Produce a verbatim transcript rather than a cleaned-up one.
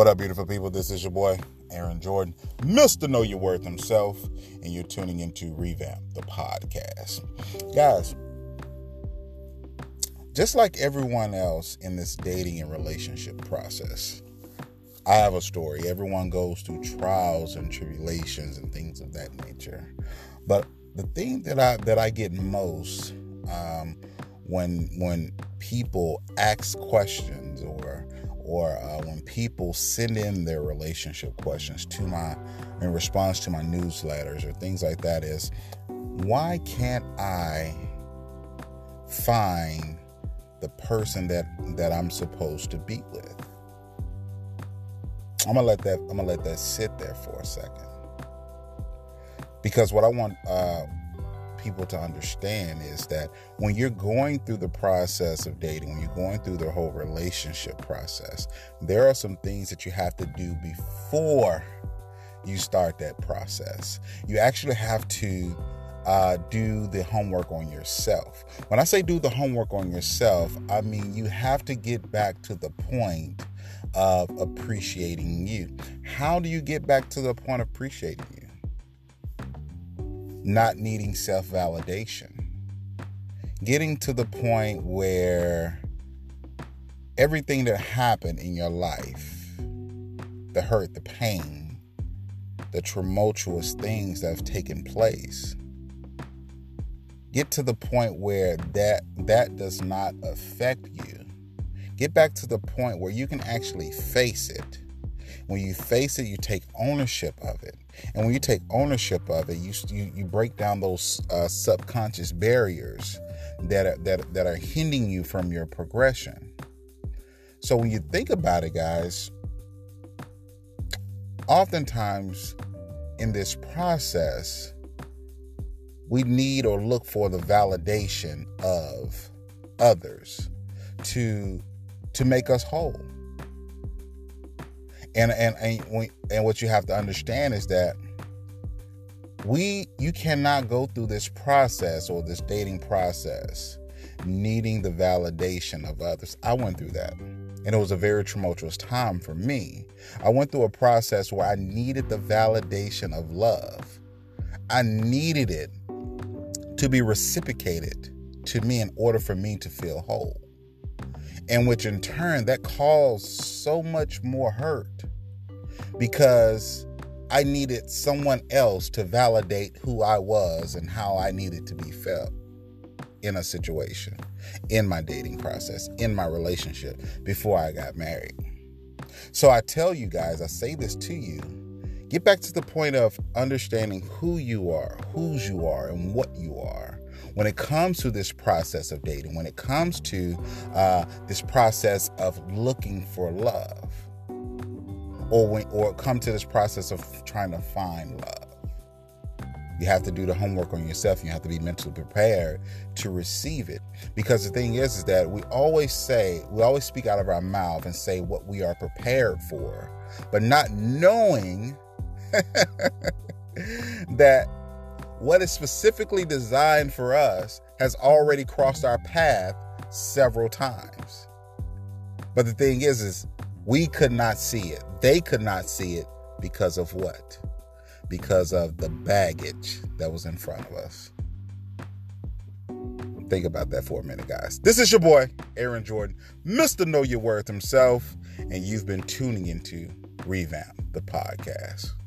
What up, beautiful people? This is your boy, Aaron Jordan, Mister Know Your Worth himself, and you're tuning into Revamp the Podcast. Guys, just like everyone else in this dating and relationship process, I have a story. Everyone goes through trials and tribulations and things of that nature. But the thing that I that I get most um, when when people ask questions or or uh, when people send in their relationship questions to my, in response to my newsletters or things like that, is why can't I find the person that, that I'm supposed to be with? I'm gonna let that I'm gonna let that sit there for a second, because what I want uh, people to understand is that when you're going through the process of dating, when you're going through the whole relationship process, there are some things that you have to do before you start that process. You actually have to uh, do the homework on yourself. When I say do the homework on yourself, I mean you have to get back to the point of appreciating you. How do you get back to the point of appreciating you? Not needing self-validation. Getting to the point where everything that happened in your life, the hurt, the pain, the tumultuous things that have taken place, get to the point where that that does not affect you. Get back to the point where you can actually face it. When you face it, you take ownership of it. And when you take ownership of it, you you, you break down those uh, subconscious barriers that are, that, that are hindering you from your progression. So when you think about it, guys, oftentimes in this process, we need or look for the validation of others to to make us whole. And and and, we, and what you have to understand is that we you cannot go through this process or this dating process needing the validation of others. I went through that, and it was a very tumultuous time for me. I went through a process where I needed the validation of love. I needed it to be reciprocated to me in order for me to feel whole. And which in turn, that caused so much more hurt, because I needed someone else to validate who I was and how I needed to be felt in a situation, in my dating process, in my relationship before I got married. So I tell you guys, I say this to you, get back to the point of understanding who you are, whose you are, and what you are. When it comes to this process of dating, when it comes to uh, this process of looking for love, or when, or come to this process of trying to find love, you have to do the homework on yourself. You have to be mentally prepared to receive it. Because the thing is, is that we always say, we always speak out of our mouth and say what we are prepared for, but not knowing that what is specifically designed for us has already crossed our path several times. But the thing is, is we could not see it. They could not see it because of what? Because of the baggage that was in front of us. Think about that for a minute, guys. This is your boy, Aaron Jordan, Mister Know Your Worth himself, and you've been tuning into Revamp the Podcast.